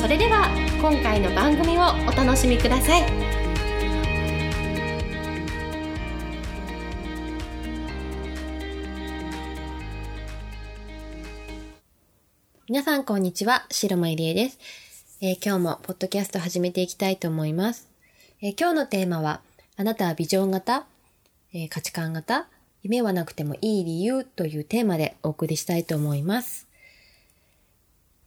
それでは今回の番組をお楽しみください。皆さんこんにちは、白間入江です。今日もポッドキャスト始めていきたいと思います。今日のテーマは、あなたはビジョン型、価値観型、夢はなくてもいい理由というテーマでお送りしたいと思います。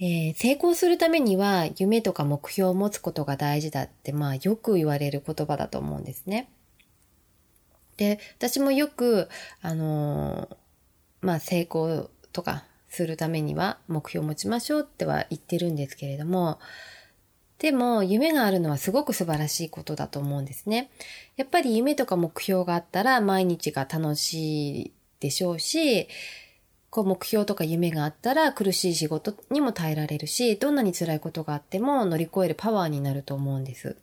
成功するためには夢とか目標を持つことが大事だって、よく言われる言葉だと思うんですね。で、私もよく成功とかするためには目標を持ちましょうっては言ってるんですけれども、でも夢があるのはすごく素晴らしいことだと思うんですね。やっぱり夢とか目標があったら毎日が楽しいでしょうし、目標とか夢があったら苦しい仕事にも耐えられるし、どんなに辛いことがあっても乗り越えるパワーになると思うんです。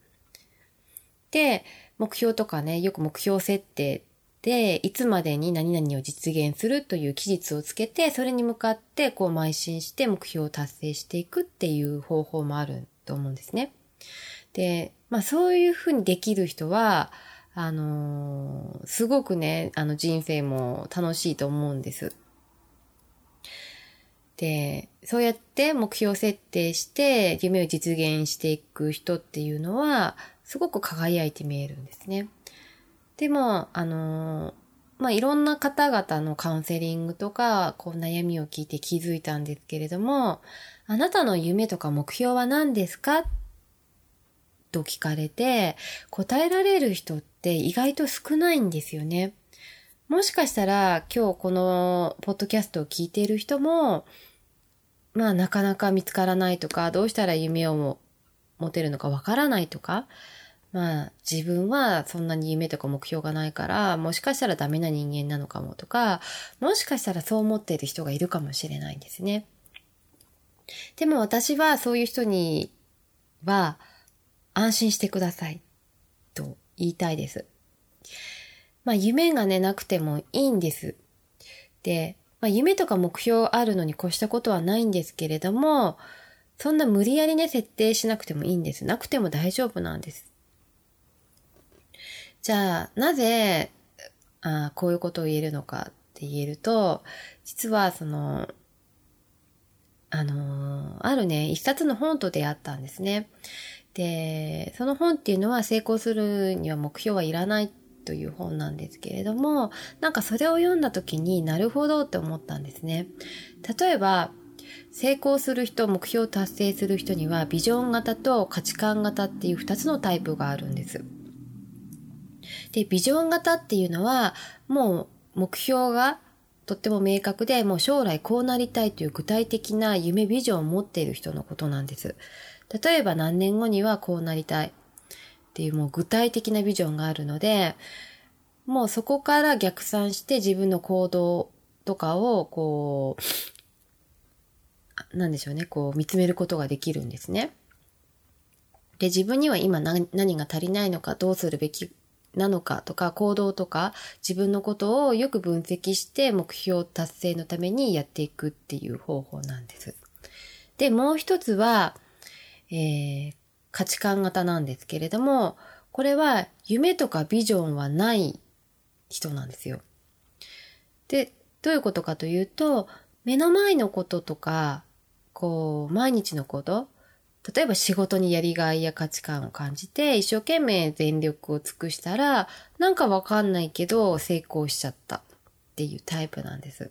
で、目標とかね、よく目標設定でいつまでに何々を実現するという期日をつけて、それに向かって邁進して目標を達成していくっていう方法もあると思うんですね。で、そういうふうにできる人はすごくね、人生も楽しいと思うんです。で、そうやって目標設定して夢を実現していく人っていうのはすごく輝いて見えるんですね。でもいろんな方々のカウンセリングとか悩みを聞いて気づいたんですけれども、あなたの夢とか目標は何ですかと聞かれて答えられる人って意外と少ないんですよね。もしかしたら今日このポッドキャストを聞いている人も、なかなか見つからないとか、どうしたら夢を持てるのかわからないとか、自分はそんなに夢とか目標がないから、もしかしたらダメな人間なのかもとか、もしかしたらそう思っている人がいるかもしれないんですね。でも私はそういう人には安心してくださいと言いたいです。夢がね、なくてもいいんです。で、夢とか目標あるのに越したことはないんですけれども、そんな無理やりね、設定しなくてもいいんです。なくても大丈夫なんです。じゃあ、なぜ、こういうことを言えるのかって言えると、実はあるね、一冊の本と出会ったんですね。で、その本っていうのは、成功するには目標はいらないという本なんですけれども、それを読んだ時になるほどって思ったんですね。例えば成功する人、目標を達成する人にはビジョン型と価値観型っていう2つのタイプがあるんです。で、ビジョン型っていうのはもう目標がとっても明確で、もう将来こうなりたいという具体的な夢ビジョンを持っている人のことなんです。例えば何年後にはこうなりたいっていう、もう具体的なビジョンがあるので、もうそこから逆算して自分の行動とかを見つめることができるんですね。で、自分には今何が足りないのか、どうするべきなのかとか、行動とか自分のことをよく分析して目標達成のためにやっていくっていう方法なんです。で、もう一つは、価値観型なんですけれども、これは夢とかビジョンはない人なんですよ。で、どういうことかというと、目の前のこととか、毎日のこと、例えば仕事にやりがいや価値観を感じて、一生懸命全力を尽くしたら、わかんないけど成功しちゃったっていうタイプなんです。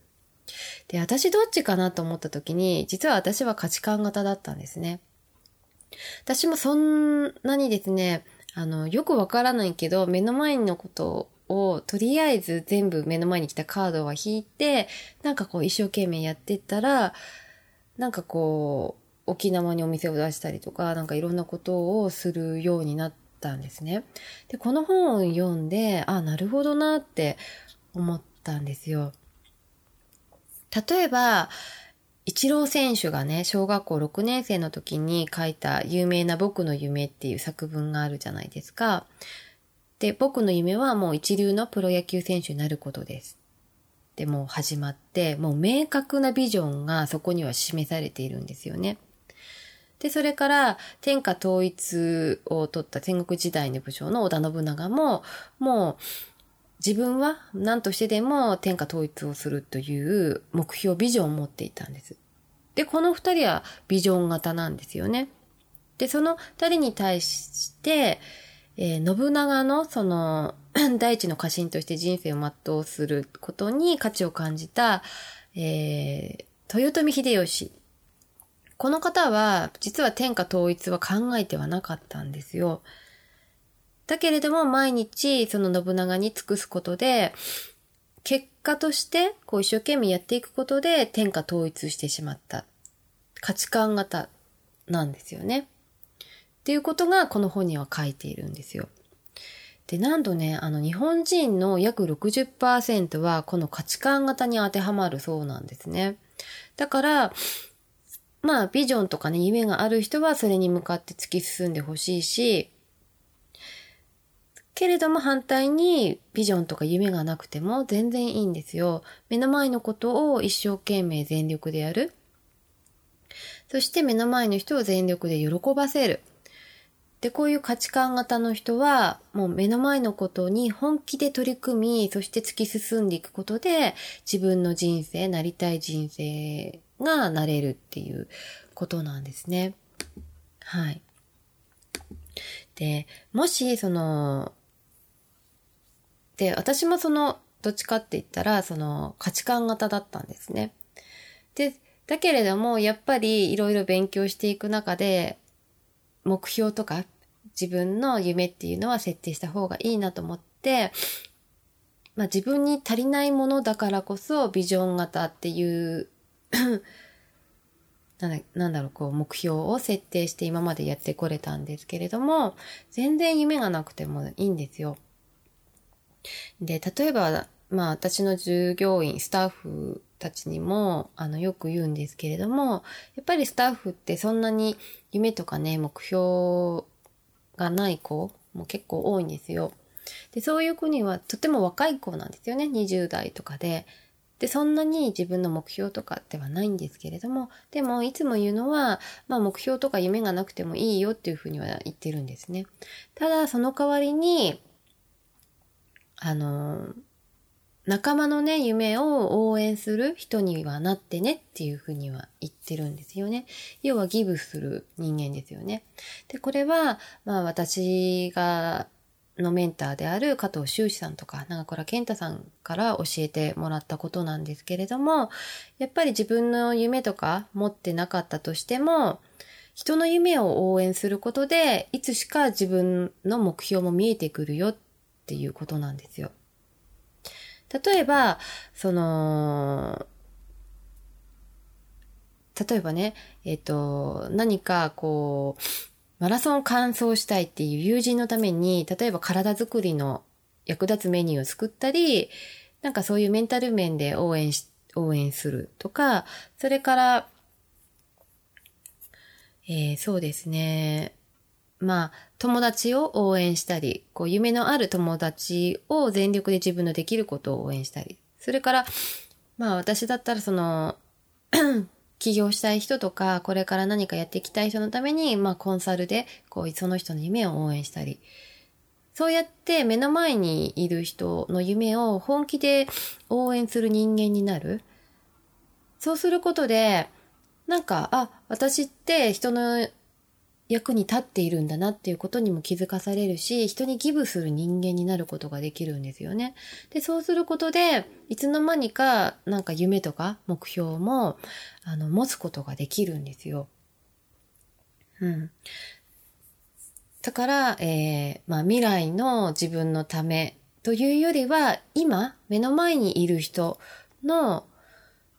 で、私どっちかなと思った時に、実は私は価値観型だったんですね。私もそんなにですね、よくわからないけど、目の前のことをとりあえず全部目の前に来たカードは引いて、一生懸命やっていったら、沖縄にお店を出したりとか、なんかいろんなことをするようになったんですね。で、この本を読んで、あ、なるほどなって思ったんですよ。例えば、イチロー選手がね、小学校6年生の時に書いた有名な僕の夢っていう作文があるじゃないですか。で、僕の夢はもう一流のプロ野球選手になることです。で、もう始まって、もう明確なビジョンがそこには示されているんですよね。で、それから天下統一を取った戦国時代の武将の織田信長も、もう自分は何としてでも天下統一をするという目標、ビジョンを持っていたんです。で、この二人はビジョン型なんですよね。で、その二人に対して、信長のその大地の家臣として人生を全うすることに価値を感じた、豊臣秀吉。この方は実は天下統一は考えてはなかったんですよ。だけれども毎日その信長に尽くすことで、結果としてこう一生懸命やっていくことで天下統一してしまった価値観型なんですよね。っていうことがこの本には書いているんですよ。で、なんとね、日本人の約 60% はこの価値観型に当てはまるそうなんですね。だから、まあビジョンとかね、夢がある人はそれに向かって突き進んでほしいし、けれども反対にビジョンとか夢がなくても全然いいんですよ。目の前のことを一生懸命全力でやる。そして目の前の人を全力で喜ばせる。で、こういう価値観型の人はもう目の前のことに本気で取り組み、そして突き進んでいくことで自分の人生、なりたい人生がなれるっていうことなんですね。はい。で、もし私もどっちかって言ったら、価値観型だったんですね。で、だけれども、やっぱりいろいろ勉強していく中で、目標とか自分の夢っていうのは設定した方がいいなと思って、まあ自分に足りないものだからこそ、ビジョン型っていう目標を設定して今までやってこれたんですけれども、全然夢がなくてもいいんですよ。で、例えば、まあ私の従業員、スタッフたちにも、よく言うんですけれども、やっぱりスタッフってそんなに夢とかね、目標がない子も結構多いんですよ。で、そういう子にはとても若い子なんですよね、20代とかで。で、そんなに自分の目標とかではないんですけれども、でもいつも言うのは、まあ目標とか夢がなくてもいいよっていうふうには言ってるんですね。ただ、その代わりに、仲間のね、夢を応援する人にはなってねっていうふうには言ってるんですよね。要はギブする人間ですよね。で、これは、まあ私が、のメンターである加藤修士さんとか長倉健太さんから教えてもらったことなんですけれども、やっぱり自分の夢とか持ってなかったとしても、人の夢を応援することでいつしか自分の目標も見えてくるよっていうことなんですよ。例えばね、何かこうマラソン完走したいっていう友人のために、例えば体作りの役立つメニューを作ったり、なんかそういうメンタル面で応援するとか、それから、そうですね。まあ、友達を応援したり、こう夢のある友達を全力で自分のできることを応援したり、それから、まあ私だったら起業したい人とか、これから何かやっていきたい人のために、まあコンサルで、その人の夢を応援したり。そうやって目の前にいる人の夢を本気で応援する人間になる。そうすることで、私って人の役に立っているんだなっていうことにも気づかされるし、人にギブする人間になることができるんですよね。で、そうすることで、いつの間にか夢とか目標も持つことができるんですよ。うん。だから、未来の自分のためというよりは、今目の前にいる人の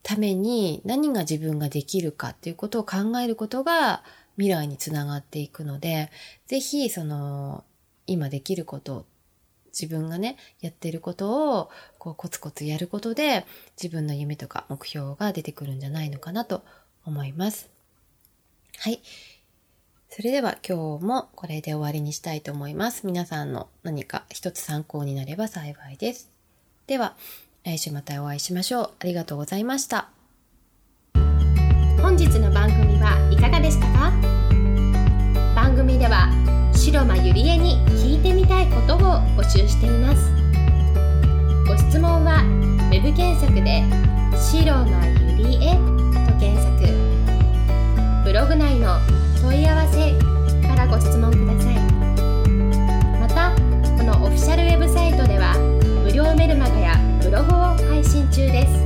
ために何が自分ができるかっていうことを考えることが未来につながっていくので、ぜひその今できること、自分がねやっていることをこうコツコツやることで自分の夢とか目標が出てくるんじゃないのかなと思います。はい。それでは今日もこれで終わりにしたいと思います。皆さんの何か一つ参考になれば幸いです。では、来週またお会いしましょう。ありがとうございました。本日の番組はいかがでしたか？番組では白間ゆりえに聞いてみたいことを募集しています。ご質問は Web 検索で白間ゆりえと検索。ブログ内の問い合わせからご質問ください。また、このオフィシャルウェブサイトでは無料メルマガやブログを配信中です。